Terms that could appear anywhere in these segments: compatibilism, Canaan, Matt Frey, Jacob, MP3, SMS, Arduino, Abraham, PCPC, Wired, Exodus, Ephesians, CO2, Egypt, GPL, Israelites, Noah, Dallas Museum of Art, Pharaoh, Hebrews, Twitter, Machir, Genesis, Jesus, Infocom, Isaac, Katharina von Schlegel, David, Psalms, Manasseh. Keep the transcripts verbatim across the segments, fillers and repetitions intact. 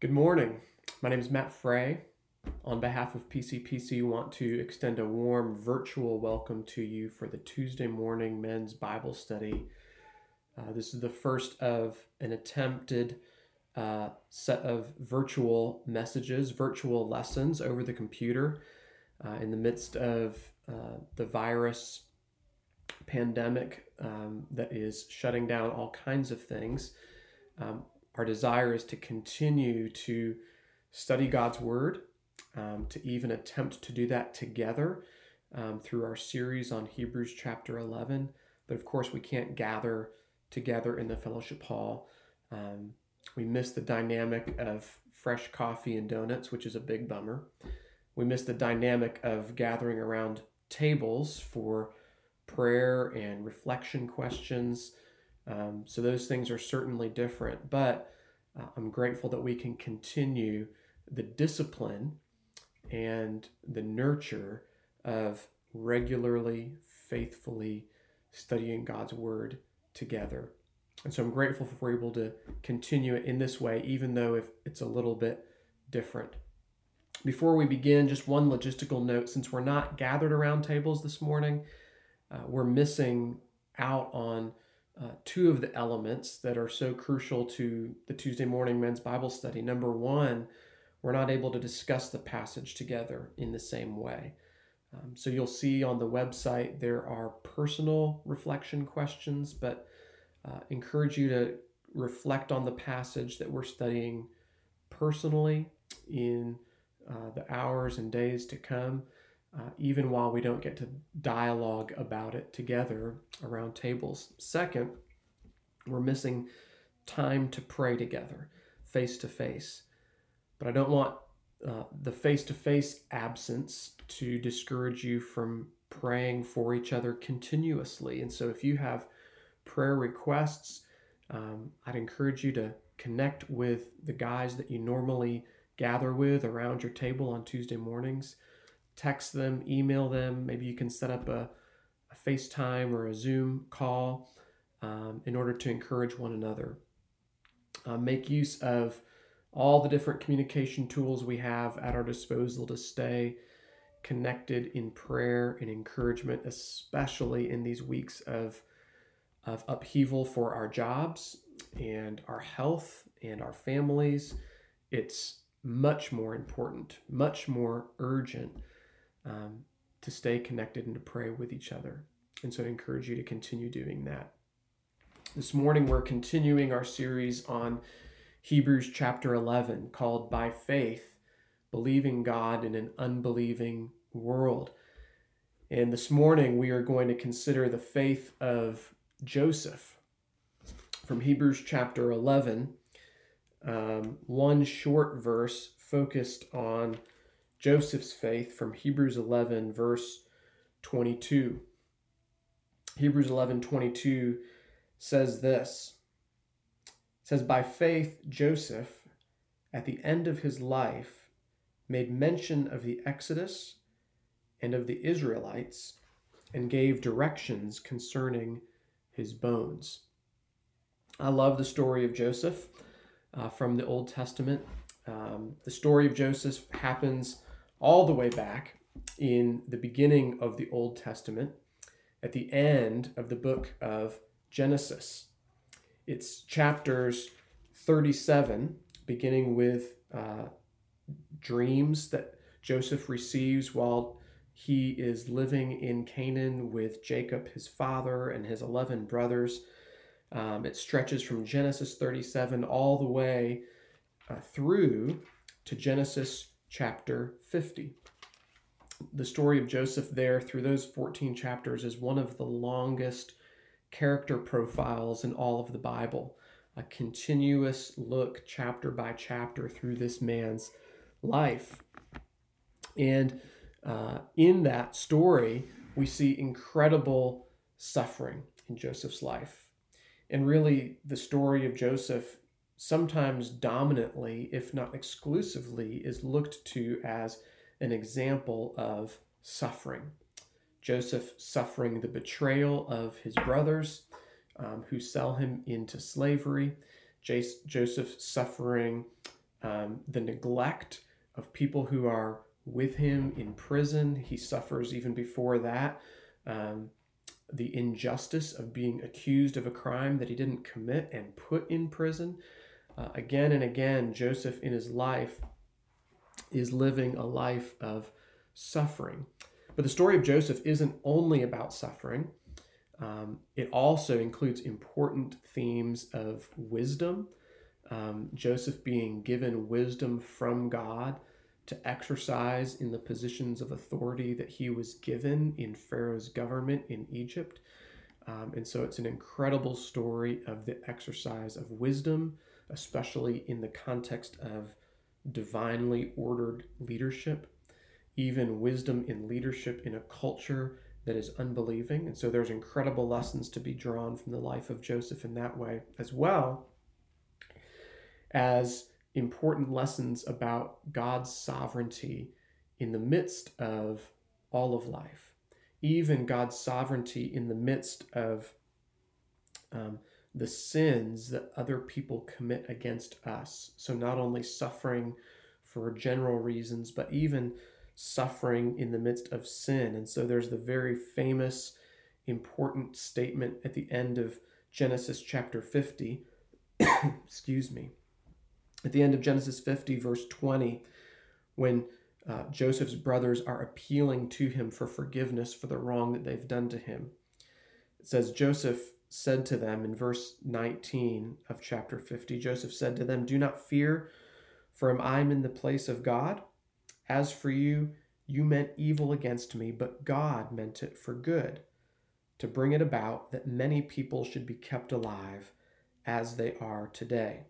Good morning. My name is Matt Frey. On behalf of P C P C, I want to extend a warm virtual welcome to you for the Tuesday morning men's Bible study. Uh, this is the first of an attempted uh, set of virtual messages, virtual lessons over the computer uh, in the midst of uh, the virus pandemic um, that is shutting down all kinds of things. Um, Our desire is to continue to study God's Word, um, to even attempt to do that together um, through our series on Hebrews chapter eleven. But of course, we can't gather together in the fellowship hall. Um, we miss the dynamic of fresh coffee and donuts, which is a big bummer. We miss the dynamic of gathering around tables for prayer and reflection questions. Um, so those things are certainly different, but uh, I'm grateful that we can continue the discipline and the nurture of regularly, faithfully studying God's Word together. And so I'm grateful if we're able to continue it in this way, even though if it's a little bit different. Before we begin, just one logistical note. Since we're not gathered around tables this morning, uh, we're missing out on Uh, two of the elements that are so crucial to the Tuesday morning men's Bible study. Number one, we're not able to discuss the passage together in the same way. Um, so you'll see on the website there are personal reflection questions, but uh, encourage you to reflect on the passage that we're studying personally in uh, the hours and days to come, Uh, even while we don't get to dialogue about it together around tables. Second, we're missing time to pray together, face-to-face. But I don't want uh, the face-to-face absence to discourage you from praying for each other continuously. And so if you have prayer requests, um, I'd encourage you to connect with the guys that you normally gather with around your table on Tuesday mornings. Text them, email them. Maybe you can set up a, a FaceTime or a Zoom call um, in order to encourage one another. Uh, make use of all the different communication tools we have at our disposal to stay connected in prayer and encouragement, especially in these weeks of, of upheaval for our jobs and our health and our families. It's much more important, much more urgent Um, to stay connected and to pray with each other. And so I encourage you to continue doing that. This morning, we're continuing our series on Hebrews chapter eleven, called By Faith, Believing God in an Unbelieving World. And this morning, we are going to consider the faith of Joseph. From Hebrews chapter eleven, um, one short verse focused on Joseph's faith from Hebrews eleven, verse twenty-two. Hebrews eleven, twenty-two says this. It says, by faith, Joseph, at the end of his life, made mention of the Exodus and of the Israelites and gave directions concerning his bones. I love the story of Joseph uh, from the Old Testament. Um, the story of Joseph happens all the way back in the beginning of the Old Testament, at the end of the book of Genesis. It's chapters thirty-seven, beginning with uh, dreams that Joseph receives while he is living in Canaan with Jacob, his father, and his eleven brothers. Um, it stretches from Genesis thirty-seven all the way uh, through to Genesis chapter fifty. The story of Joseph there through those fourteen chapters is one of the longest character profiles in all of the Bible. A continuous look chapter by chapter through this man's life. And uh, in that story, we see incredible suffering in Joseph's life. And really, the story of Joseph sometimes dominantly, if not exclusively, is looked to as an example of suffering. Joseph suffering the betrayal of his brothers um, who sell him into slavery. J- Joseph suffering um, the neglect of people who are with him in prison. He suffers even before that. Um, the injustice of being accused of a crime that he didn't commit and put in prison. Uh, again and again, Joseph in his life is living a life of suffering. But the story of Joseph isn't only about suffering. Um, it also includes important themes of wisdom. Um, Joseph being given wisdom from God to exercise in the positions of authority that he was given in Pharaoh's government in Egypt. Um, and so it's an incredible story of the exercise of wisdom, especially in the context of divinely ordered leadership, even wisdom in leadership in a culture that is unbelieving. And so there's incredible lessons to be drawn from the life of Joseph in that way, as well as important lessons about God's sovereignty in the midst of all of life, even God's sovereignty in the midst of um, the sins that other people commit against us. So not only suffering for general reasons, but even suffering in the midst of sin. And so there's the very famous, important statement at the end of Genesis chapter fifty, excuse me, at the end of Genesis fifty, verse twenty, when uh, Joseph's brothers are appealing to him for forgiveness for the wrong that they've done to him. It says, Joseph said to them in verse nineteen of chapter fifty, Joseph said to them, "Do not fear, for I am in the place of God. As for you, you meant evil against me, but God meant it for good, to bring it about that many people should be kept alive as they are today.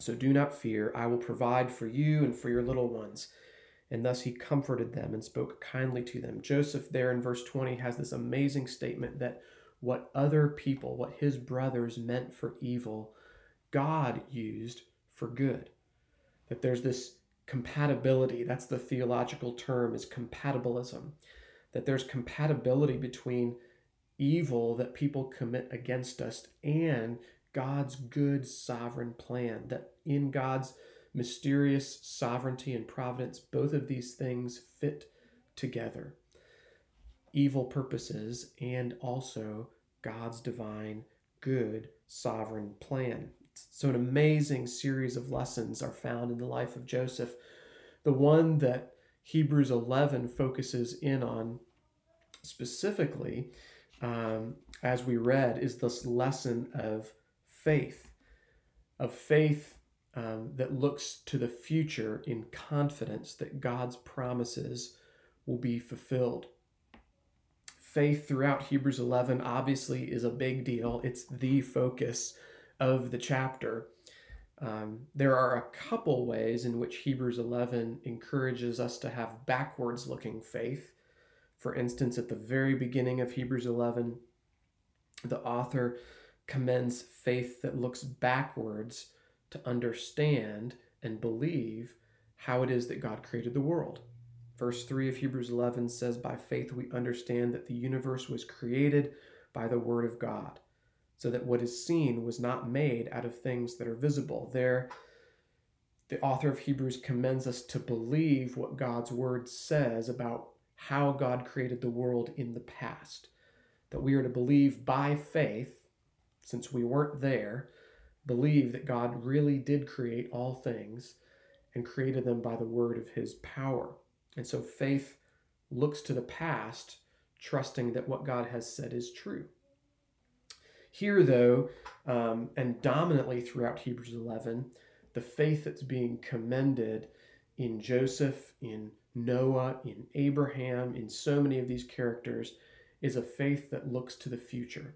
So do not fear, I will provide for you and for your little ones." And thus he comforted them and spoke kindly to them. Joseph there in verse twenty has this amazing statement that what other people, what his brothers meant for evil, God used for good. That there's this compatibility, that's the theological term, is compatibilism. That there's compatibility between evil that people commit against us and God's good sovereign plan, that in God's mysterious sovereignty and providence, both of these things fit together. Evil purposes and also God's divine, good, sovereign plan. So an amazing series of lessons are found in the life of Joseph. The one that Hebrews eleven focuses in on specifically, um, as we read, is this lesson of faith, of faith um, that looks to the future in confidence that God's promises will be fulfilled. Faith throughout Hebrews eleven obviously is a big deal. It's the focus of the chapter. Um, there are a couple ways in which Hebrews eleven encourages us to have backwards-looking faith. For instance, at the very beginning of Hebrews eleven, the author commends faith that looks backwards to understand and believe how it is that God created the world. Verse three of Hebrews eleven says, "By faith we understand that the universe was created by the word of God, so that what is seen was not made out of things that are visible." There, the author of Hebrews commends us to believe what God's word says about how God created the world in the past, that we are to believe by faith, since we weren't there, believe that God really did create all things and created them by the word of his power. And so faith looks to the past, trusting that what God has said is true. Here, though, um, and dominantly throughout Hebrews eleven, the faith that's being commended in Joseph, in Noah, in Abraham, in so many of these characters, is a faith that looks to the future.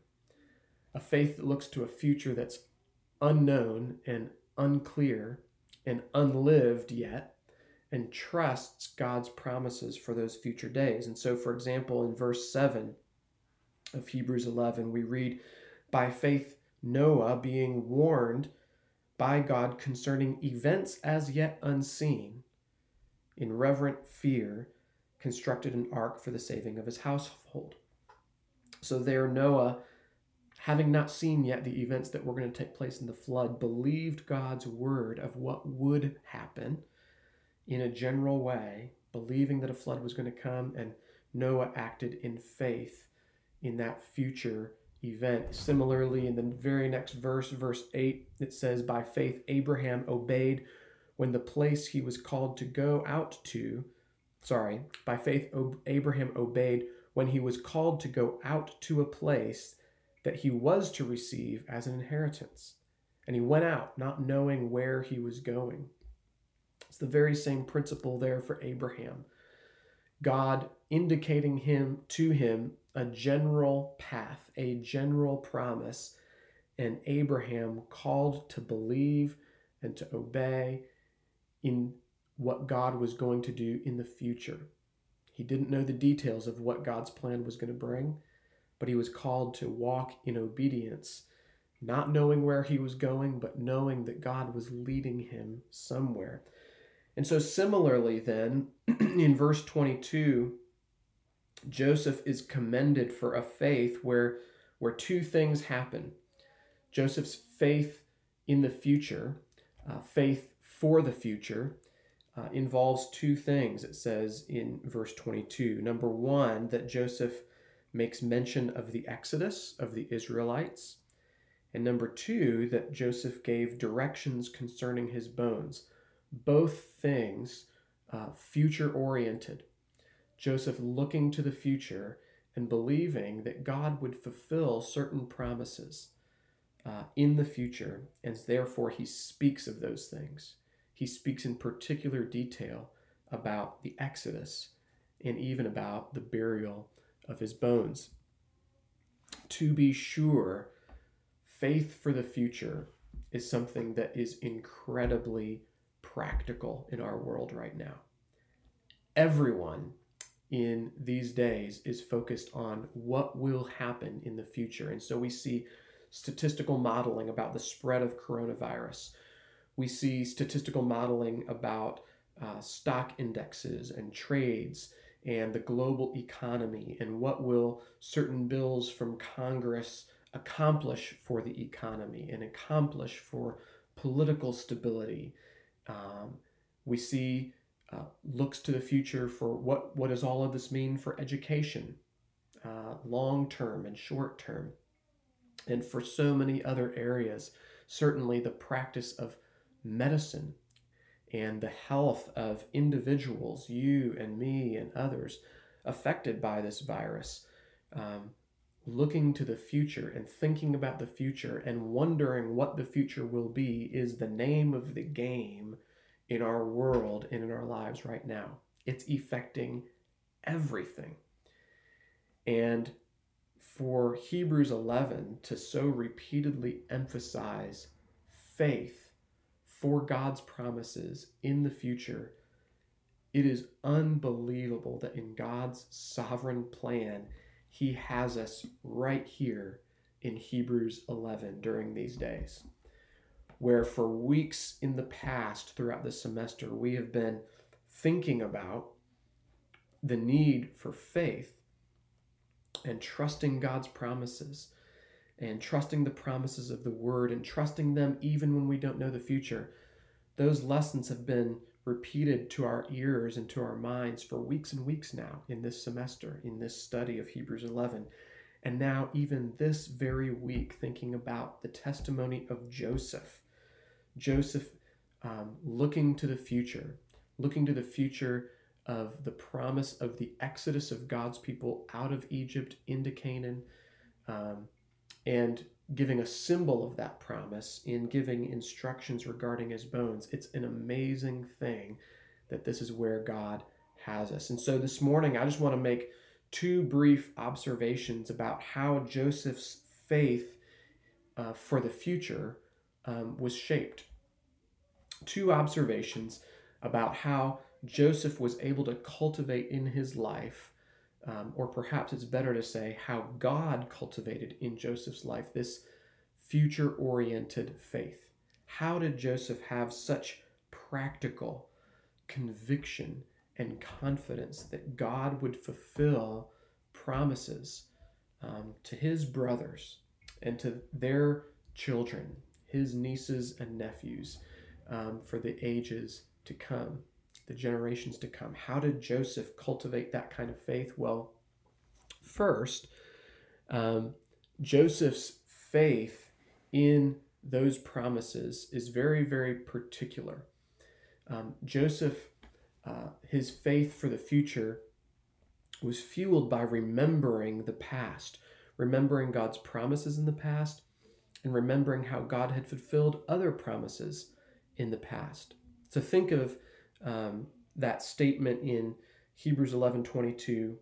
A faith that looks to a future that's unknown and unclear and unlived yet, and trusts God's promises for those future days. And so, for example, in verse seven of Hebrews eleven, we read, "By faith Noah, being warned by God concerning events as yet unseen, in reverent fear, constructed an ark for the saving of his household." So there Noah having not seen yet the events that were going to take place in the flood, believed God's word of what would happen in a general way, believing that a flood was going to come, and Noah acted in faith in that future event. Similarly, in the very next verse, verse eight, it says, by faith Abraham obeyed when the place he was called to go out to, sorry, by faith Abraham obeyed when he was called to go out to a place that he was to receive as an inheritance. And he went out, not knowing where he was going. It's the very same principle there for Abraham. God indicating him to him a general path, a general promise, and Abraham called to believe and to obey in what God was going to do in the future. He didn't know the details of what God's plan was going to bring, but he was called to walk in obedience, not knowing where he was going, but knowing that God was leading him somewhere. And so similarly then, in verse twenty-two, Joseph is commended for a faith where, where two things happen. Joseph's faith in the future, uh, faith for the future, uh, involves two things, it says in verse twenty-two. Number one, that Joseph makes mention of the Exodus of the Israelites. And number two, that Joseph gave directions concerning his bones. Both things uh, future-oriented. Joseph looking to the future and believing that God would fulfill certain promises uh, in the future, and therefore he speaks of those things. He speaks in particular detail about the Exodus and even about the burial of his bones. To be sure, faith for the future is something that is incredibly practical in our world right now. Everyone in these days is focused on what will happen in the future. And so we see statistical modeling about the spread of coronavirus. We see statistical modeling about uh, stock indexes and trades and the global economy and what will certain bills from Congress accomplish for the economy and accomplish for political stability. Um, we see uh, looks to the future for what, what does all of this mean for education, uh, long-term and short-term, and for so many other areas. Certainly the practice of medicine and the health of individuals, you and me and others, affected by this virus. Um, looking to the future and thinking about the future and wondering what the future will be is the name of the game in our world and in our lives right now. It's affecting everything. And for Hebrews eleven to so repeatedly emphasize faith for God's promises in the future, it is unbelievable that in God's sovereign plan, He has us right here in Hebrews eleven during these days, where for weeks in the past throughout the semester, we have been thinking about the need for faith and trusting God's promises and trusting the promises of the Word and trusting them even when we don't know the future. Those lessons have been repeated to our ears and to our minds for weeks and weeks now in this semester, in this study of Hebrews eleven. And now even this very week, thinking about the testimony of Joseph. Joseph um, looking to the future, looking to the future of the promise of the exodus of God's people out of Egypt into Canaan, um, and giving a symbol of that promise in giving instructions regarding his bones. It's an amazing thing that this is where God has us. And so this morning, I just want to make two brief observations about how Joseph's faith uh, for the future um, was shaped. Two observations about how Joseph was able to cultivate in his life, Um, or perhaps it's better to say how God cultivated in Joseph's life this future-oriented faith. How did Joseph have such practical conviction and confidence that God would fulfill promises um, to his brothers and to their children, his nieces and nephews, um, for the ages to come, the generations to come. How did Joseph cultivate that kind of faith? Well, first, um, Joseph's faith in those promises is very, very particular. Um, Joseph, uh, his faith for the future was fueled by remembering the past, remembering God's promises in the past, and remembering how God had fulfilled other promises in the past. So think of um, that statement in Hebrews eleven twenty-two,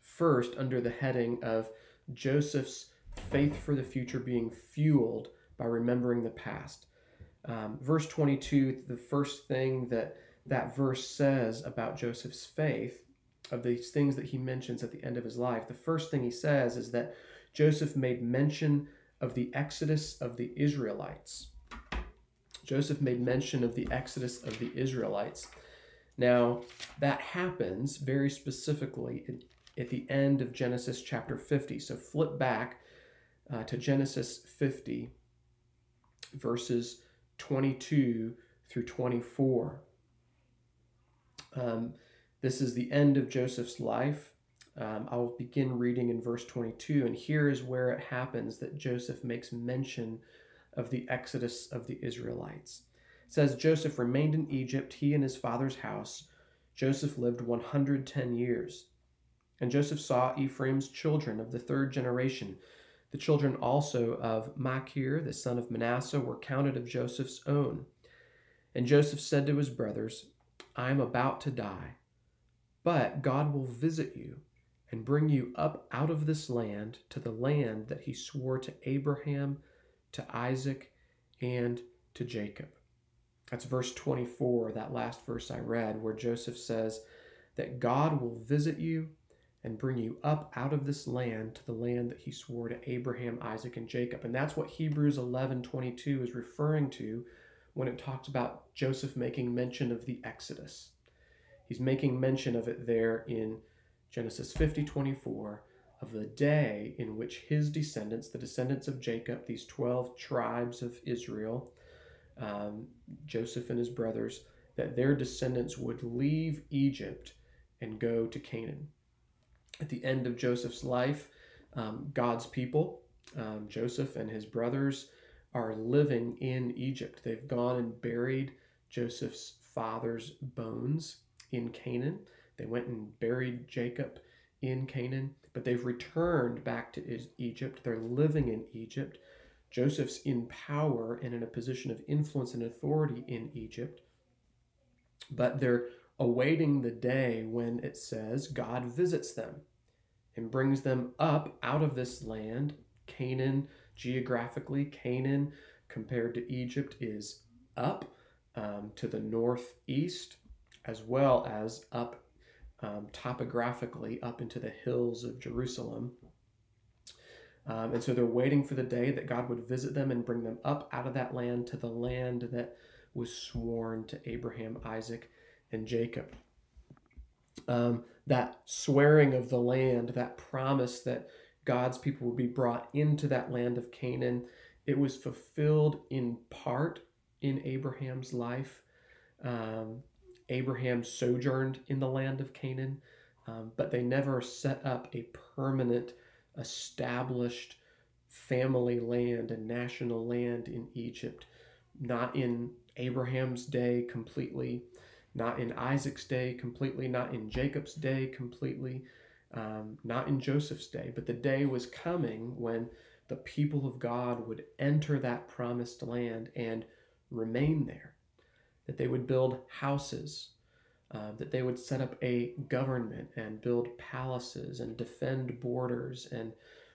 first under the heading of Joseph's faith for the future being fueled by remembering the past. Um, verse twenty-two, the first thing that that verse says about Joseph's faith, of these things that he mentions at the end of his life, the first thing he says is that Joseph made mention of the exodus of the Israelites. Joseph made mention of the exodus of the Israelites. Now, that happens very specifically at the end of Genesis chapter fifty. So flip back uh, to Genesis fifty, verses twenty-two through twenty-four. Um, this is the end of Joseph's life. Um, I'll begin reading in verse twenty-two, and here is where it happens that Joseph makes mention of the exodus of the Israelites. It says, Joseph remained in Egypt, he and his father's house. Joseph lived one hundred ten years. And Joseph saw Ephraim's children of the third generation. The children also of Machir, the son of Manasseh, were counted of Joseph's own. And Joseph said to his brothers, I am about to die, but God will visit you and bring you up out of this land to the land that he swore to Abraham, to Isaac, and to Jacob. That's verse twenty-four, that last verse I read, where Joseph says that God will visit you and bring you up out of this land to the land that he swore to Abraham, Isaac, and Jacob. And that's what Hebrews eleven twenty-two is referring to when it talks about Joseph making mention of the Exodus. He's making mention of it there in Genesis fifty twenty-four, of the day in which his descendants, the descendants of Jacob, these twelve tribes of Israel, um, Joseph and his brothers, that their descendants would leave Egypt and go to Canaan. At the end of Joseph's life, um, God's people, um, Joseph and his brothers, are living in Egypt. They've gone and buried Joseph's father's bones in Canaan. They went and buried Jacob in Canaan, but they've returned back to Egypt. They're living in Egypt. Joseph's in power and in a position of influence and authority in Egypt, but they're awaiting the day when it says God visits them and brings them up out of this land. Canaan, geographically, Canaan compared to Egypt is up um, to the northeast, as well as up um, topographically up into the hills of Jerusalem. Um, and so they're waiting for the day that God would visit them and bring them up out of that land to the land that was sworn to Abraham, Isaac, and Jacob. Um, that swearing of the land, that promise that God's people would be brought into that land of Canaan, it was fulfilled in part in Abraham's life. Um, Abraham sojourned in the land of Canaan, um, but they never set up a permanent, established family land and national land in Egypt. Not in Abraham's day completely, not in Isaac's day completely, not in Jacob's day completely, um, not in Joseph's day. But the day was coming when the people of God would enter that promised land and remain there, that they would build houses, uh, that they would set up a government and build palaces and defend borders and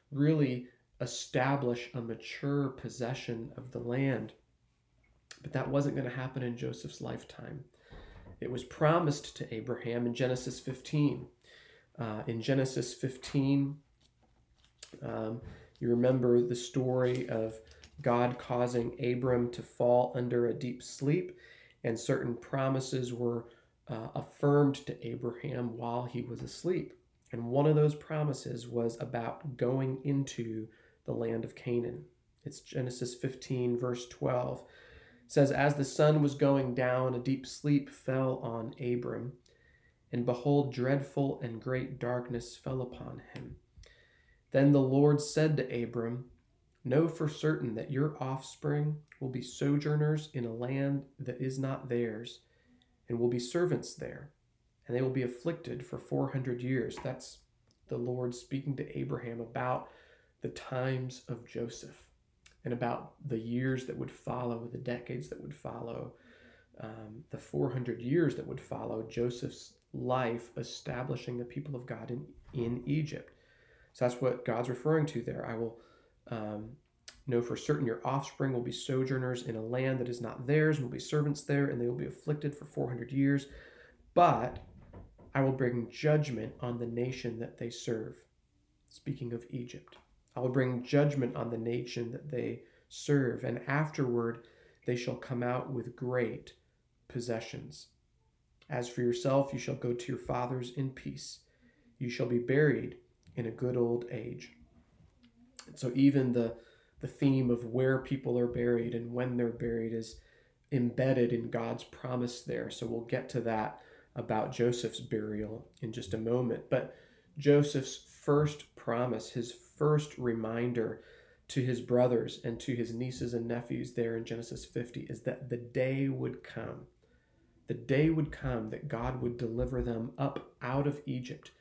really establish a mature possession of the land. But that wasn't going to happen in Joseph's lifetime. It was promised to Abraham in Genesis fifteen. Uh, in Genesis fifteen, um, you remember the story of God causing Abram to fall under a deep sleep, and certain promises were uh, affirmed to Abraham while he was asleep. And one of those promises was about going into the land of Canaan. It's Genesis fifteen, verse twelve. It says, "As the sun was going down, a deep sleep fell on Abram, and behold, dreadful and great darkness fell upon him. Then the Lord said to Abram, 'Know for certain that your offspring will be sojourners in a land that is not theirs, and will be servants there, and they will be afflicted for four hundred years. That's the Lord speaking to Abraham about the times of Joseph and about the years that would follow, the decades that would follow, um, the four hundred years that would follow Joseph's life establishing the people of God in, in Egypt. So that's what God's referring to there. I will um, know for certain your offspring will be sojourners in a land that is not theirs, and will be servants there, and they will be afflicted for four hundred years. But I will bring judgment on the nation that they serve." Speaking of Egypt. "I will bring judgment on the nation that they serve, and afterward they shall come out with great possessions. As for yourself, you shall go to your fathers in peace. You shall be buried in a good old age." And so even the, the theme of where people are buried and when they're buried is embedded in God's promise there. So we'll get to that about Joseph's burial in just a moment. But Joseph's first promise, his first reminder to his brothers and to his nieces and nephews there in Genesis fifty, is that the day would come. The day would come that God would deliver them up out of Egypt.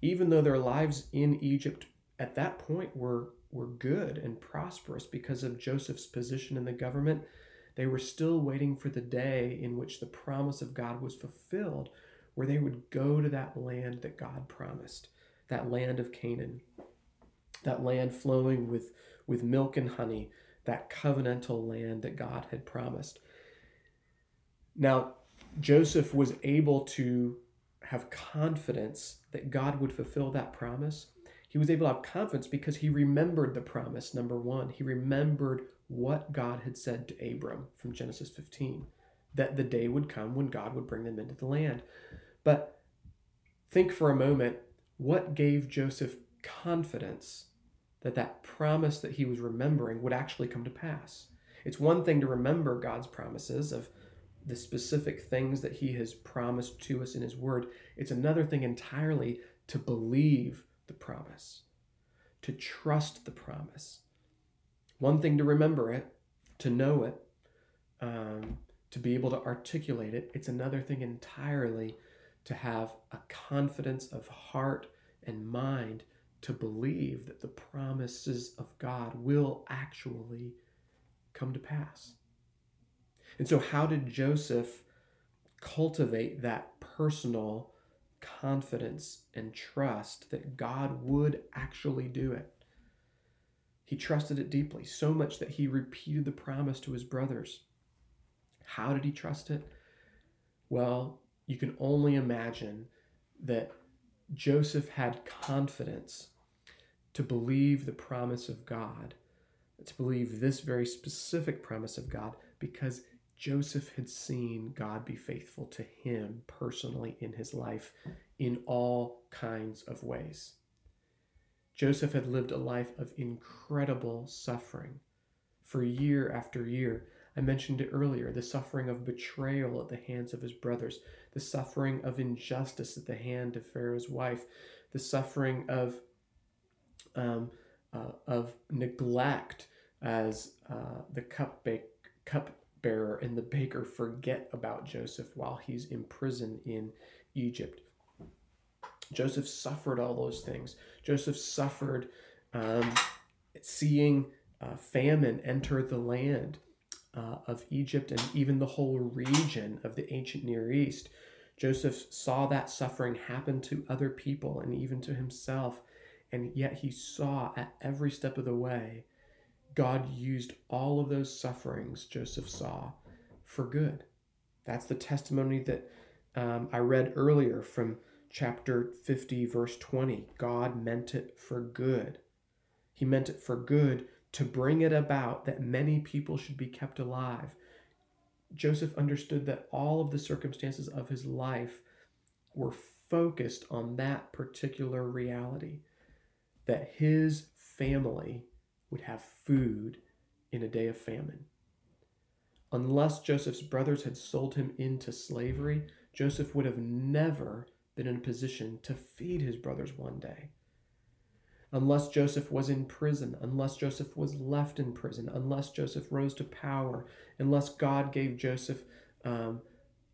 Even though their lives in Egypt at that point were, were good and prosperous because of Joseph's position in the government, they were still waiting for the day in which the promise of God was fulfilled, where they would go to that land that God promised, that land of Canaan, that land flowing with, with milk and honey, that covenantal land that God had promised. Now, Joseph was able to have confidence that God would fulfill that promise. He was able to have confidence because he remembered the promise, number one. He remembered what God had said to Abram from Genesis fifteen, that the day would come when God would bring them into the land. But think for a moment, what gave Joseph confidence that that promise that he was remembering would actually come to pass? It's one thing to remember God's promises of the specific things that he has promised to us in his word. It's another thing entirely to believe the promise, to trust the promise. One thing to remember it, to know it, um, to be able to articulate it. It's another thing entirely to have a confidence of heart and mind to believe that the promises of God will actually come to pass. And so how did Joseph cultivate that personal confidence and trust that God would actually do it? He trusted it deeply, so much that he repeated the promise to his brothers. How did he trust it? Well, you can only imagine that Joseph had confidence to believe the promise of God, to believe this very specific promise of God, because Joseph had seen God be faithful to him personally in his life in all kinds of ways. Joseph had lived a life of incredible suffering for year after year. I mentioned it earlier, the suffering of betrayal at the hands of his brothers, the suffering of injustice at the hand of Pharaoh's wife, the suffering of um, uh, of neglect as uh, the cup ba- cupbearer and the baker forget about Joseph while he's in prison in Egypt. Joseph suffered all those things. Joseph suffered um, seeing uh, famine enter the land uh, of Egypt and even the whole region of the ancient Near East. Joseph saw that suffering happen to other people and even to himself, and yet he saw at every step of the way, God used all of those sufferings Joseph saw for good. That's the testimony that um, I read earlier from chapter fifty, verse twenty, God meant it for good. He meant it for good to bring it about that many people should be kept alive. Joseph understood that all of the circumstances of his life were focused on that particular reality, that his family would have food in a day of famine. Unless Joseph's brothers had sold him into slavery, Joseph would have never been in a position to feed his brothers one day. Unless Joseph was in prison, unless Joseph was left in prison, unless Joseph rose to power, unless God gave Joseph um,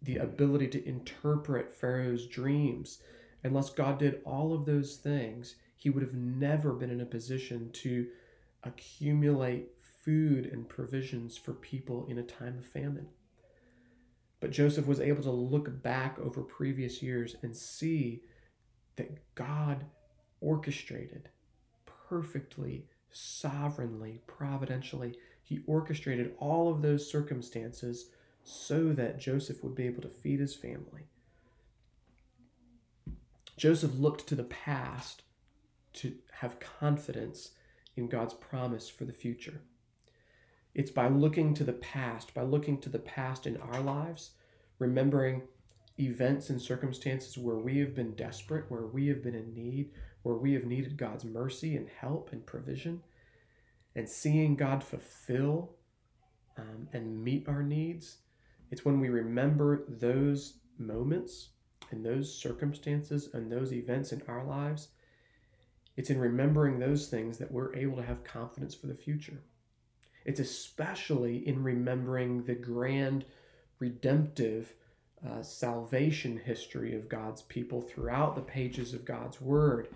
the ability to interpret Pharaoh's dreams, unless God did all of those things, he would have never been in a position to accumulate food and provisions for people in a time of famine. But Joseph was able to look back over previous years and see that God orchestrated perfectly, sovereignly, providentially. He orchestrated all of those circumstances so that Joseph would be able to feed his family. Joseph looked to the past to have confidence in God's promise for the future. It's by looking to the past, by looking to the past in our lives, remembering events and circumstances where we have been desperate, where we have been in need, where we have needed God's mercy and help and provision, and seeing God fulfill um, and meet our needs. It's when we remember those moments and those circumstances and those events in our lives, it's in remembering those things that we're able to have confidence for the future. It's especially in remembering the grand redemptive uh, salvation history of God's people throughout the pages of God's Word.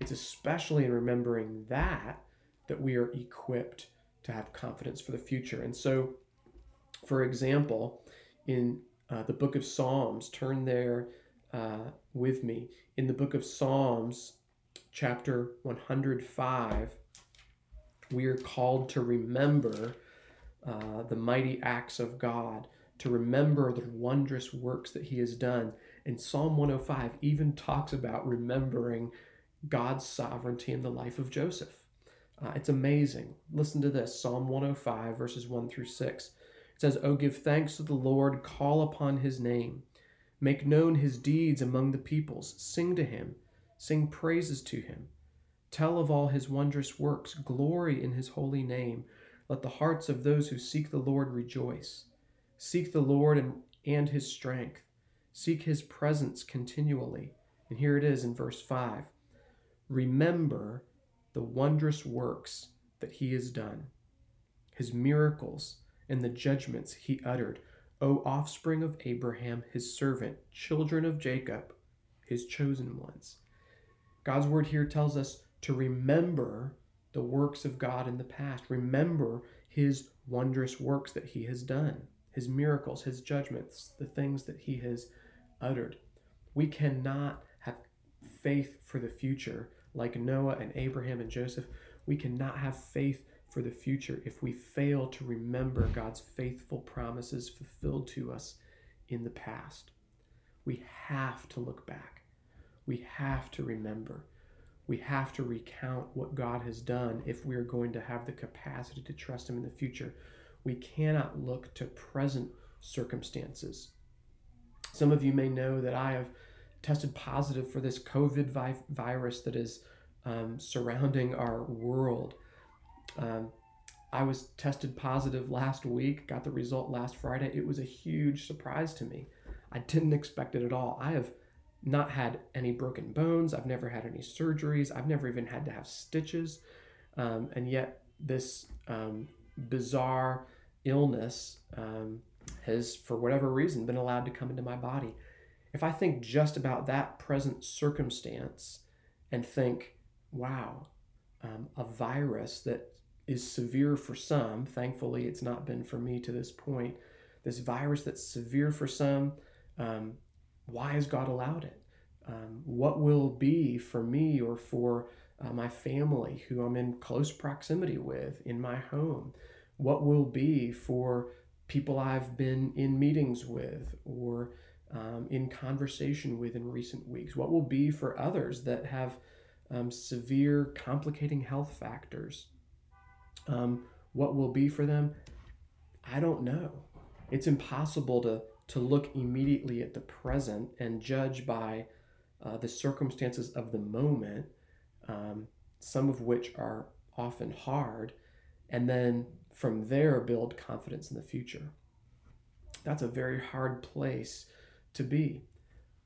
It's especially in remembering that that we are equipped to have confidence for the future. And so, for example, in uh, the book of Psalms, turn there uh, with me, in the book of Psalms, chapter one hundred five, we are called to remember uh, the mighty acts of God, to remember the wondrous works that he has done. And Psalm one oh five even talks about remembering God's sovereignty in the life of Joseph. Uh, it's amazing. Listen to this, Psalm one oh five, verses one through six. It says, "O give thanks to the Lord, call upon his name. Make known his deeds among the peoples. Sing to him, sing praises to him. Tell of all his wondrous works, glory in his holy name. Let the hearts of those who seek the Lord rejoice. Seek the Lord and, and his strength. Seek his presence continually." And here it is in verse five. "Remember the wondrous works that he has done, his miracles and the judgments he uttered. O offspring of Abraham, his servant, children of Jacob, his chosen ones." God's word here tells us to remember the works of God in the past. Remember his wondrous works that he has done, his miracles, his judgments, the things that he has uttered. We cannot have faith for the future like Noah and Abraham and Joseph. We cannot have faith for the future if we fail to remember God's faithful promises fulfilled to us in the past. We have to look back. We have to remember. We have to recount what God has done if we are going to have the capacity to trust him in the future. We cannot look to present circumstances. Some of you may know that I have tested positive for this COVID vi- virus that is um, surrounding our world. Um, I was tested positive last week, got the result last Friday. It was a huge surprise to me. I didn't expect it at all. I have not had any broken bones. I've never had any surgeries. I've never even had to have stitches. Um, and yet this um, bizarre illness um, has, for whatever reason, been allowed to come into my body. If I think just about that present circumstance and think, wow, um, a virus that is severe for some, thankfully it's not been for me to this point, this virus that's severe for some, um, why has God allowed it? Um, what will be for me or for uh, my family who I'm in close proximity with in my home? What will be for people I've been in meetings with or um, in conversation with in recent weeks? What will be for others that have um, severe complicating health factors? Um, what will be for them? I don't know. It's impossible to to look immediately at the present and judge by uh, the circumstances of the moment, um, some of which are often hard, and then from there build confidence in the future. That's a very hard place to be.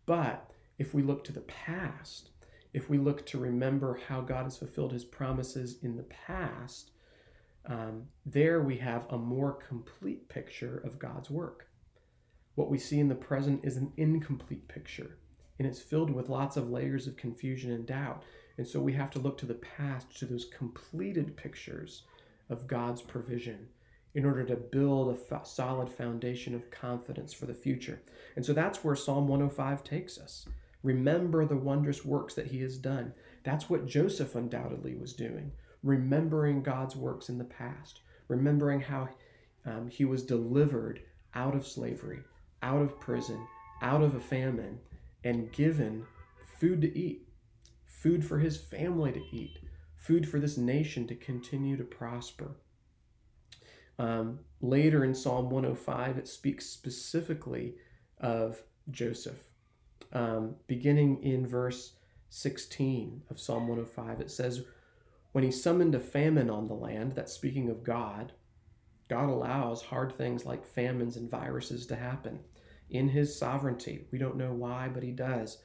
But if we look to the past, if we look to remember how God has fulfilled his promises in the past, um, there we have a more complete picture of God's work. What we see in the present is an incomplete picture, and it's filled with lots of layers of confusion and doubt. And so we have to look to the past, to those completed pictures of God's provision, in order to build a f- solid foundation of confidence for the future. And so that's where Psalm one oh five takes us. Remember the wondrous works that he has done. That's what Joseph undoubtedly was doing, remembering God's works in the past, remembering how um, he was delivered out of slavery, out of prison, out of a famine, and given food to eat, food for his family to eat, food for this nation to continue to prosper. Um, later in Psalm one oh five, it speaks specifically of Joseph. Um, beginning in verse sixteen of Psalm one oh five, it says, when he summoned a famine on the land, that's speaking of God, God allows hard things like famines and viruses to happen in his sovereignty. We don't know why, but he does.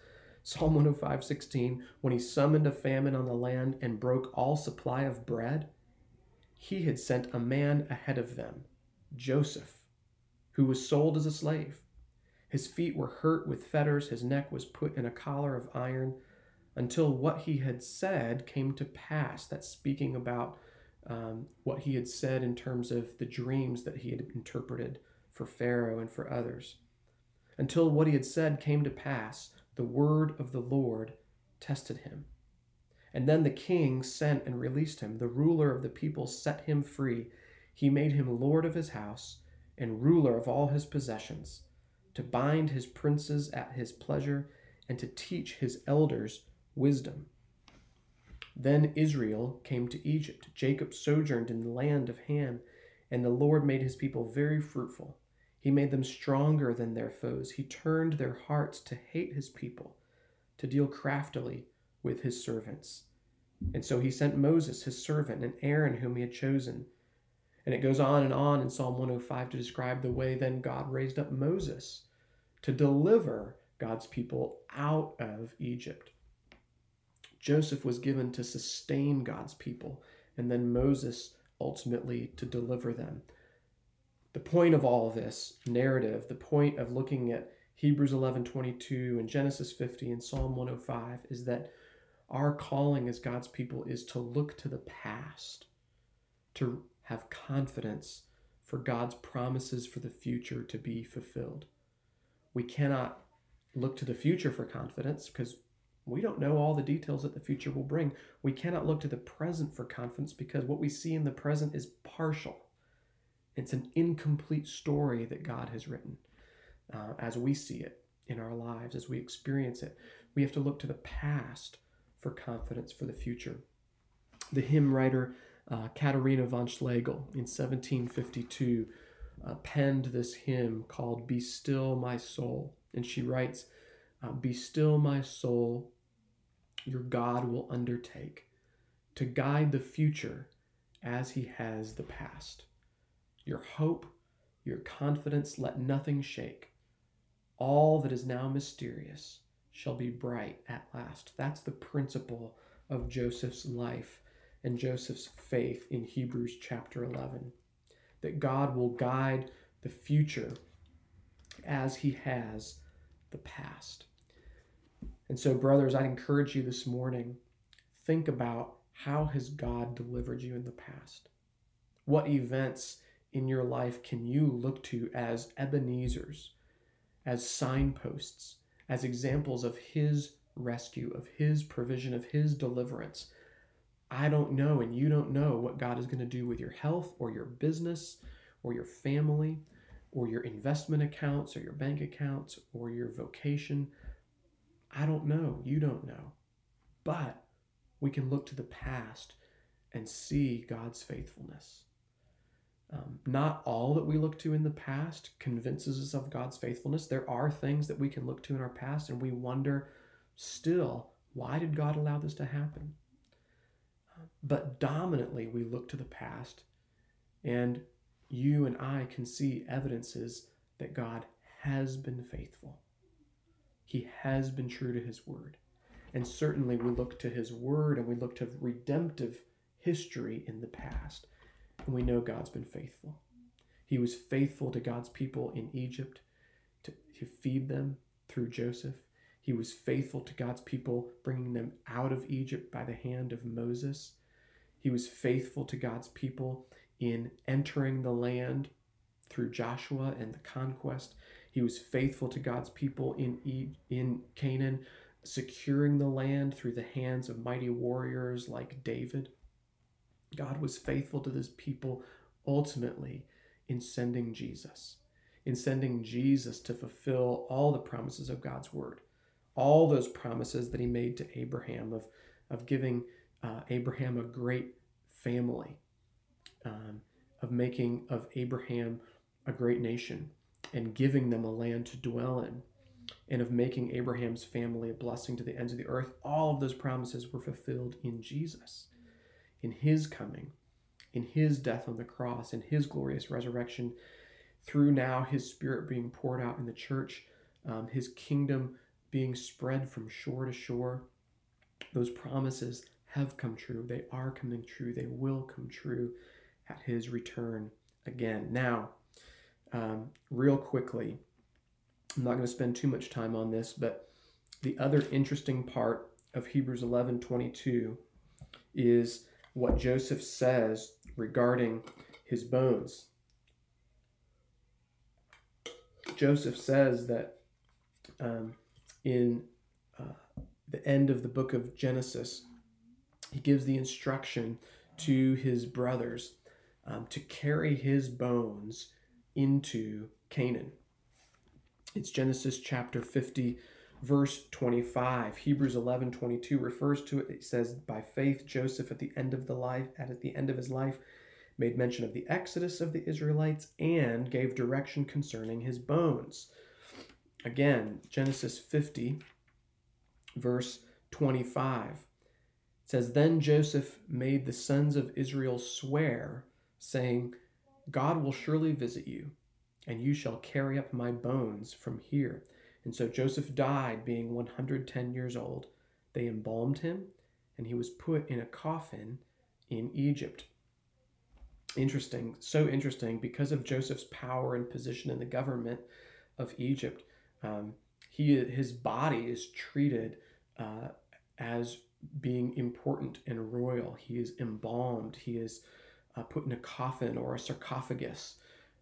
Psalm one oh five, sixteen, when he summoned a famine on the land and broke all supply of bread, he had sent a man ahead of them, Joseph, who was sold as a slave. His feet were hurt with fetters, his neck was put in a collar of iron, until what he had said came to pass. That's speaking about um, what he had said in terms of the dreams that he had interpreted for Pharaoh and for others. Until what he had said came to pass, the word of the Lord tested him. And then the king sent and released him. The ruler of the people set him free. He made him lord of his house and ruler of all his possessions, to bind his princes at his pleasure and to teach his elders wisdom. Then Israel came to Egypt. Jacob sojourned in the land of Ham, and the Lord made his people very fruitful. He made them stronger than their foes. He turned their hearts to hate his people, to deal craftily with his servants. And so he sent Moses, his servant, and Aaron, whom he had chosen. And it goes on and on in Psalm one oh five to describe the way then God raised up Moses to deliver God's people out of Egypt. Joseph was given to sustain God's people, and then Moses ultimately to deliver them. The point of all of this narrative, the point of looking at Hebrews eleven twenty-two and Genesis fifty and Psalm one oh five, is that our calling as God's people is to look to the past, to have confidence for God's promises for the future to be fulfilled. We cannot look to the future for confidence because we don't know all the details that the future will bring. We cannot look to the present for confidence because what we see in the present is partial. It's an incomplete story that God has written uh, as we see it in our lives, as we experience it. We have to look to the past for confidence for the future. The hymn writer uh, Katharina von Schlegel in seventeen fifty-two uh, penned this hymn called Be Still My Soul. And she writes, uh, Be still my soul, your God will undertake to guide the future as he has the past. Your hope, your confidence, let nothing shake. All that is now mysterious shall be bright at last. That's the principle of Joseph's life and Joseph's faith in Hebrews chapter eleven, that God will guide the future as he has the past. And so, brothers, I'd encourage you this morning, think about how has God delivered you in the past? What events in your life can you look to as Ebenezer's, as signposts, as examples of his rescue, of his provision, of his deliverance? I don't know, and you don't know what God is going to do with your health or your business or your family or your investment accounts or your bank accounts or your vocation. I don't know. You don't know. But we can look to the past and see God's faithfulness. Um, not all that we look to in the past convinces us of God's faithfulness. There are things that we can look to in our past and we wonder still, why did God allow this to happen? But dominantly, we look to the past And you and I can see evidences that God has been faithful. He has been true to his word. And certainly we look to his word and we look to redemptive history in the past. And we know God's been faithful. He was faithful to God's people in Egypt to, to feed them through Joseph. He was faithful to God's people, bringing them out of Egypt by the hand of Moses. He was faithful to God's people in entering the land through Joshua and the conquest. He was faithful to God's people in e- in Canaan, securing the land through the hands of mighty warriors like David. God was faithful to this people ultimately in sending Jesus, in sending Jesus to fulfill all the promises of God's word, all those promises that he made to Abraham of, of giving uh, Abraham a great family, um, of making of Abraham a great nation and giving them a land to dwell in, and of making Abraham's family a blessing to the ends of the earth. All of those promises were fulfilled in Jesus, in his coming, in his death on the cross, in his glorious resurrection, through now his spirit being poured out in the church, um, his kingdom being spread from shore to shore. Those promises have come true. They are coming true. They will come true at his return again. Now, um, real quickly, I'm not going to spend too much time on this, but the other interesting part of Hebrews eleven twenty-two is what Joseph says regarding his bones. Joseph says that um, in uh, the end of the book of Genesis, he gives the instruction to his brothers um, to carry his bones into Canaan. It's Genesis chapter fifty, verse twenty-five. Hebrews eleven twenty-two refers to it. It says, "By faith, Joseph, at the end of the life, at the end of his life, made mention of the exodus of the Israelites and gave direction concerning his bones." Again, Genesis fifty, verse twenty-five. It says, "Then Joseph made the sons of Israel swear, saying, 'God will surely visit you, and you shall carry up my bones from here.' And so Joseph died, being one hundred ten years old. They embalmed him, and he was put in a coffin in Egypt." Interesting, so interesting, because of Joseph's power and position in the government of Egypt, um, he his body is treated uh, as being important and royal. He is embalmed. He is uh, put in a coffin or a sarcophagus.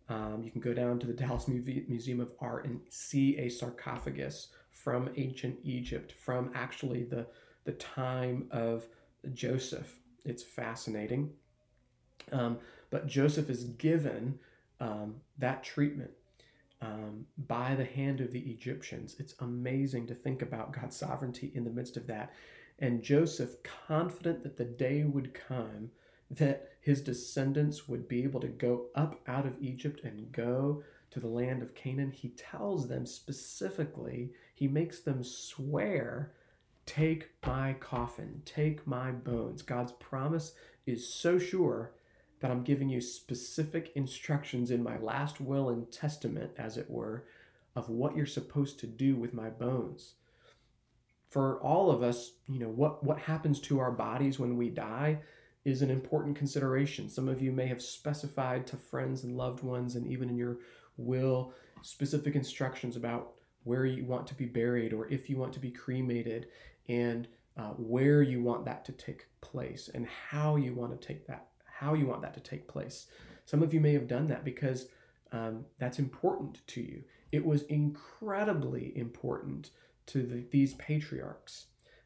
Um, you can go down to the Dallas Museum of Art and see a sarcophagus from ancient Egypt, from actually the, the time of Joseph. It's fascinating. Um, but Joseph is given um, that treatment um, by the hand of the Egyptians. It's amazing to think about God's sovereignty in the midst of that. And Joseph, confident that the day would come that his descendants would be able to go up out of Egypt and go to the land of Canaan, he tells them specifically, he makes them swear, "Take my coffin, take my bones." God's promise is so sure that I'm giving you specific instructions in my last will and testament, as it were, of what you're supposed to do with my bones. For all of us, you know, what, what happens to our bodies when we die is an important consideration. Some of you may have specified to friends and loved ones, and even in your will, specific instructions about where you want to be buried or if you want to be cremated, and uh, where you want that to take place and how you want to take that, how you want that to take place. Some of you may have done that because um, that's important to you. It was incredibly important to the, these patriarchs.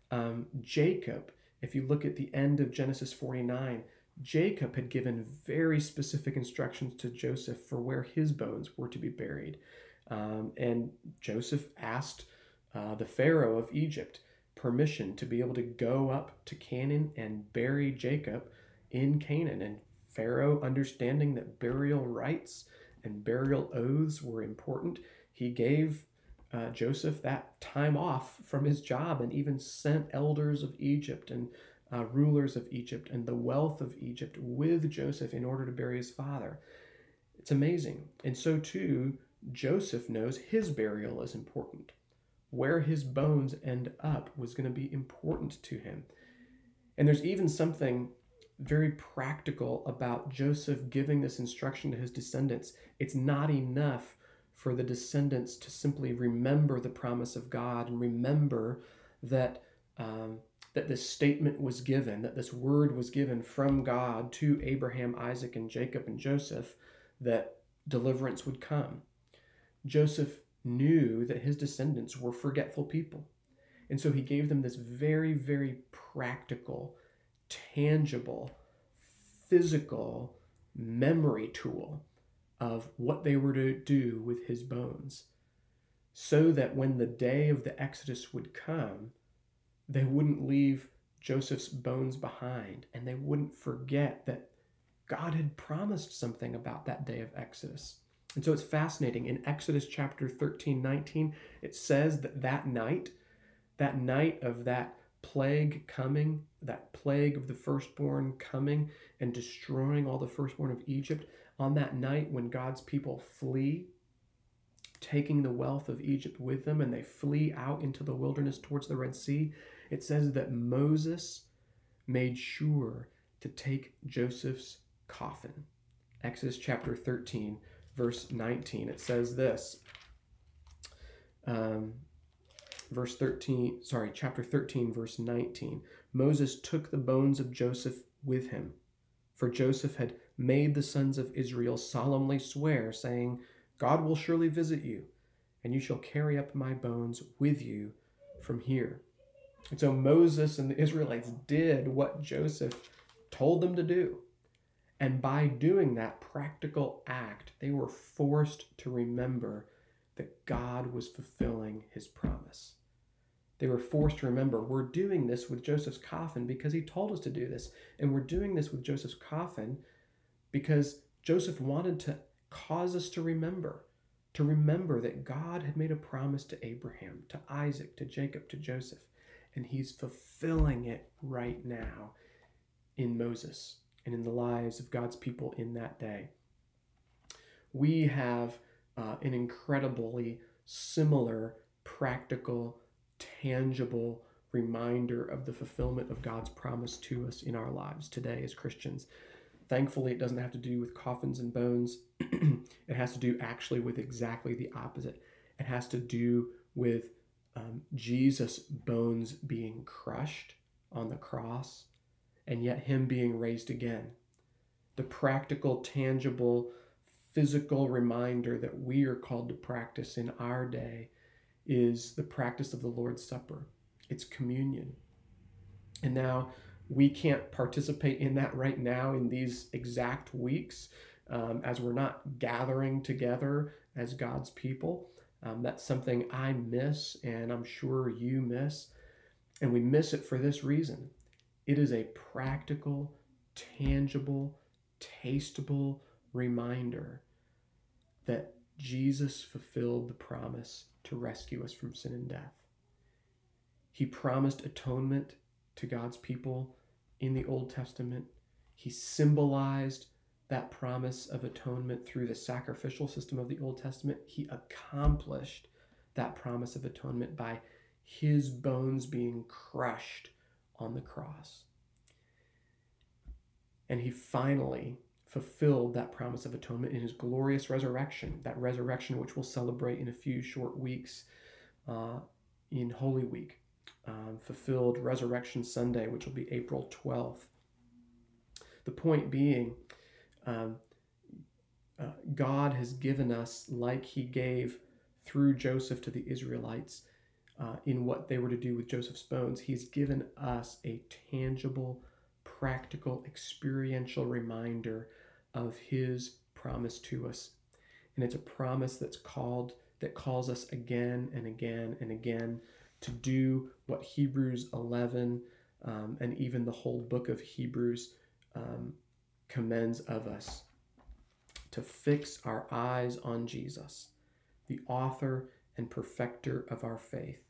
Um, Jacob, if you look at the end of Genesis forty-nine, Jacob had given very specific instructions to Joseph for where his bones were to be buried. Um, and Joseph asked uh, the Pharaoh of Egypt permission to be able to go up to Canaan and bury Jacob in Canaan. And Pharaoh, understanding that burial rites and burial oaths were important, he gave Uh, Joseph that time off from his job and even sent elders of Egypt and uh, rulers of Egypt and the wealth of Egypt with Joseph in order to bury his father. It's amazing. And so too, Joseph knows his burial is important. Where his bones end up was going to be important to him. And there's even something very practical about Joseph giving this instruction to his descendants. It's not enough for the descendants to simply remember the promise of God and remember that um, that this statement was given, that this word was given from God to Abraham, Isaac, and Jacob, and Joseph, that deliverance would come. Joseph knew that his descendants were forgetful people. And so he gave them this very, very practical, tangible, physical memory tool of what they were to do with his bones, so that when the day of the Exodus would come, they wouldn't leave Joseph's bones behind, and they wouldn't forget that God had promised something about that day of Exodus. And so it's fascinating. In Exodus chapter thirteen, nineteen, it says that that night, that night of that plague coming, that plague of the firstborn coming and destroying all the firstborn of Egypt, on that night when God's people flee, taking the wealth of Egypt with them, and they flee out into the wilderness towards the Red Sea, it says that Moses made sure to take Joseph's coffin. Exodus chapter thirteen, verse nineteen, it says this, um, verse thirteen, sorry, chapter thirteen, verse nineteen. Moses took the bones of Joseph with him, for Joseph had made the sons of Israel solemnly swear, saying, God will surely visit you, and you shall carry up my bones with you from here. And so Moses and the Israelites did what Joseph told them to do. And by doing that practical act, they were forced to remember that God was fulfilling his promise. They were forced to remember, we're doing this with Joseph's coffin because he told us to do this. And we're doing this with Joseph's coffin because Joseph wanted to cause us to remember, to remember that God had made a promise to Abraham, to Isaac, to Jacob, to Joseph, and he's fulfilling it right now in Moses and in the lives of God's people in that day. We have uh, an incredibly similar, practical, tangible reminder of the fulfillment of God's promise to us in our lives today as Christians. Thankfully, it doesn't have to do with coffins and bones. It has to do actually with exactly the opposite. It has to do with um, Jesus' bones being crushed on the cross, and yet him being raised again. The practical, tangible, physical reminder that we are called to practice in our day is the practice of the Lord's Supper. It's communion. And now we can't participate in that right now in these exact weeks um, as we're not gathering together as God's people. Um, that's something I miss, and I'm sure you miss. And we miss it for this reason. It is a practical, tangible, tastable reminder that Jesus fulfilled the promise to rescue us from sin and death. He promised atonement to God's people in the Old Testament. He symbolized that promise of atonement through the sacrificial system of the Old Testament. He accomplished that promise of atonement by his bones being crushed on the cross. And he finally fulfilled that promise of atonement in his glorious resurrection, that resurrection which we'll celebrate in a few short weeks uh, in Holy Week, um, fulfilled Resurrection Sunday, which will be April twelfth. The point being, um, uh, God has given us, like he gave through Joseph to the Israelites, Uh, in what they were to do with Joseph's bones, he's given us a tangible, practical, experiential reminder of his promise to us. And it's a promise that's called, that calls us again and again and again to do what Hebrews eleven um, and even the whole book of Hebrews um, commends of us, to fix our eyes on Jesus, the author and perfecter of our faith,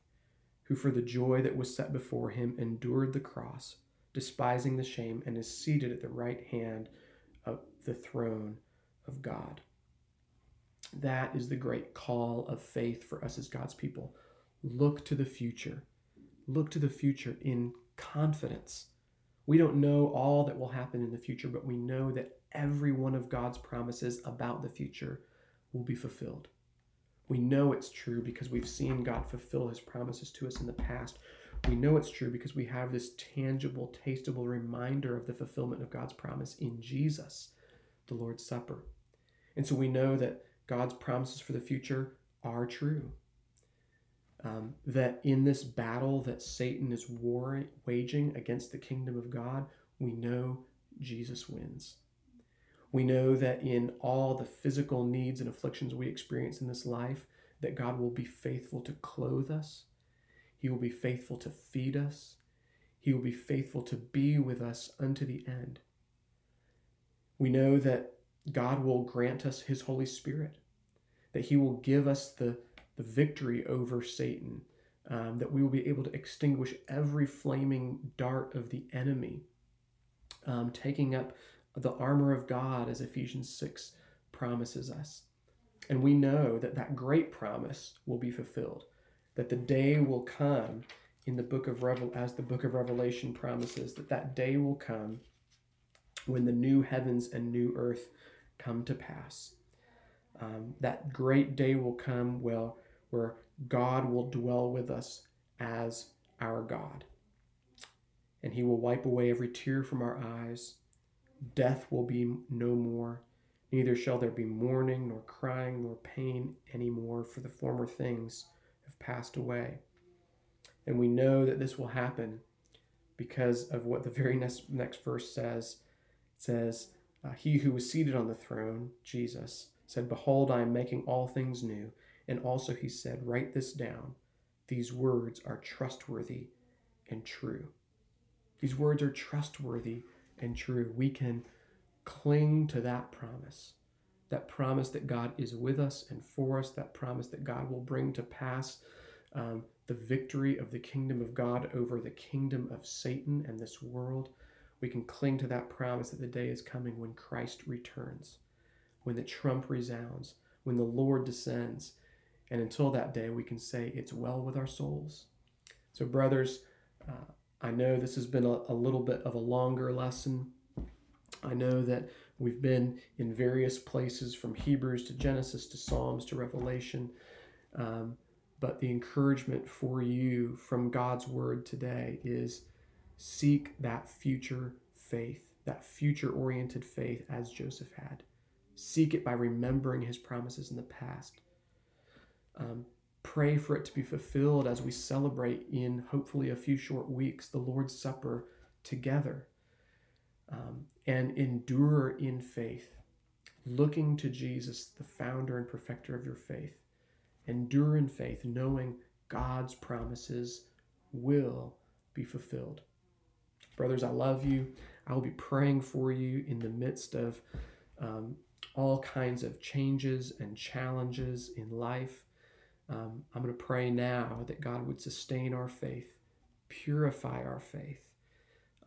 who for the joy that was set before him endured the cross, despising the shame, and is seated at the right hand of the throne of God. That is the great call of faith for us as God's people. Look to the future. Look to the future in confidence. We don't know all that will happen in the future, but we know that every one of God's promises about the future will be fulfilled. We know it's true because we've seen God fulfill his promises to us in the past. We know it's true because we have this tangible, tastable reminder of the fulfillment of God's promise in Jesus, the Lord's Supper. And so we know that God's promises for the future are true. Um, that in this battle that Satan is war- waging against the kingdom of God, we know Jesus wins. We know that in all the physical needs and afflictions we experience in this life, that God will be faithful to clothe us. He will be faithful to feed us. He will be faithful to be with us unto the end. We know that God will grant us his Holy Spirit, that he will give us the, the victory over Satan, um, that we will be able to extinguish every flaming dart of the enemy, um, taking up the armor of God, as Ephesians six promises us. And we know that that great promise will be fulfilled, that the day will come in the book of Revel, as the book of Revelation promises, that that day will come when the new heavens and new earth come to pass. Um, that great day will come well, where God will dwell with us as our God. And he will wipe away every tear from our eyes. Death will be no more, neither shall there be mourning, nor crying, nor pain anymore, for the former things have passed away. And we know that this will happen because of what the very next, next verse says. It says, uh, he who was seated on the throne, Jesus, said, "Behold, I am making all things new." And also he said, "Write this down. These words are trustworthy and true." These words are trustworthy and true. We can cling to that promise, that promise that God is with us and for us, that promise that God will bring to pass um, the victory of the kingdom of God over the kingdom of Satan and this world. We can cling to that promise that the day is coming when Christ returns, when the trump resounds, when the Lord descends. And until that day, we can say it's well with our souls. So brothers, uh, I know this has been a, a little bit of a longer lesson. I know that we've been in various places, from Hebrews to Genesis to Psalms to Revelation. Um, but the encouragement for you from God's word today is seek that future faith, that future-oriented faith as Joseph had. Seek it by remembering his promises in the past. Um, Pray for it to be fulfilled as we celebrate in hopefully a few short weeks the Lord's Supper together. Um, and endure in faith, looking to Jesus, the founder and perfecter of your faith. Endure in faith, knowing God's promises will be fulfilled. Brothers, I love you. I will be praying for you in the midst of um, all kinds of changes and challenges in life. Um, I'm going to pray now that God would sustain our faith, purify our faith,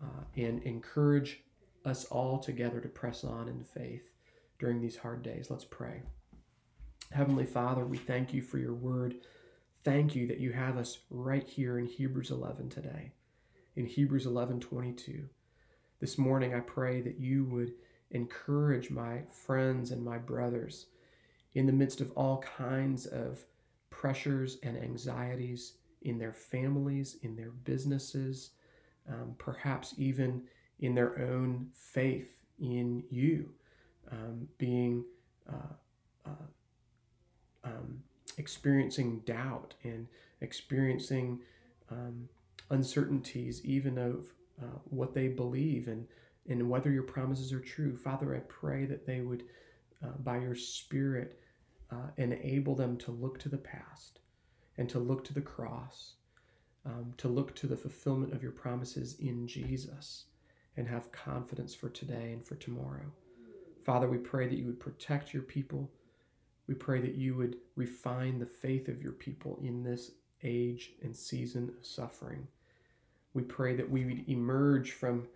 uh, and encourage us all together to press on in faith during these hard days. Let's pray. Heavenly Father, we thank you for your word. Thank you that you have us right here in Hebrews eleven today, in Hebrews eleven twenty-two. This morning, I pray that you would encourage my friends and my brothers in the midst of all kinds of pressures and anxieties in their families, in their businesses, um, perhaps even in their own faith in you, um, being uh, uh, um, experiencing doubt and experiencing um, uncertainties even of uh, what they believe and, and whether your promises are true. Father, I pray that they would, uh, by your Spirit, Uh, enable them to look to the past and to look to the cross, um, to look to the fulfillment of your promises in Jesus, and have confidence for today and for tomorrow. Father, we pray that you would protect your people. We pray that you would refine the faith of your people in this age and season of suffering. We pray that we would emerge from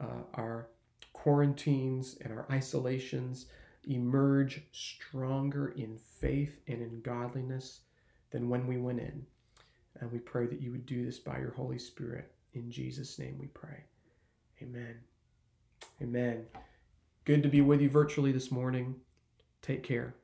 uh, our quarantines and our isolations, emerge stronger in faith and in godliness than when we went in. And we pray that you would do this by your Holy Spirit. In Jesus' name we pray. Amen. Amen. Good to be with you virtually this morning. Take care.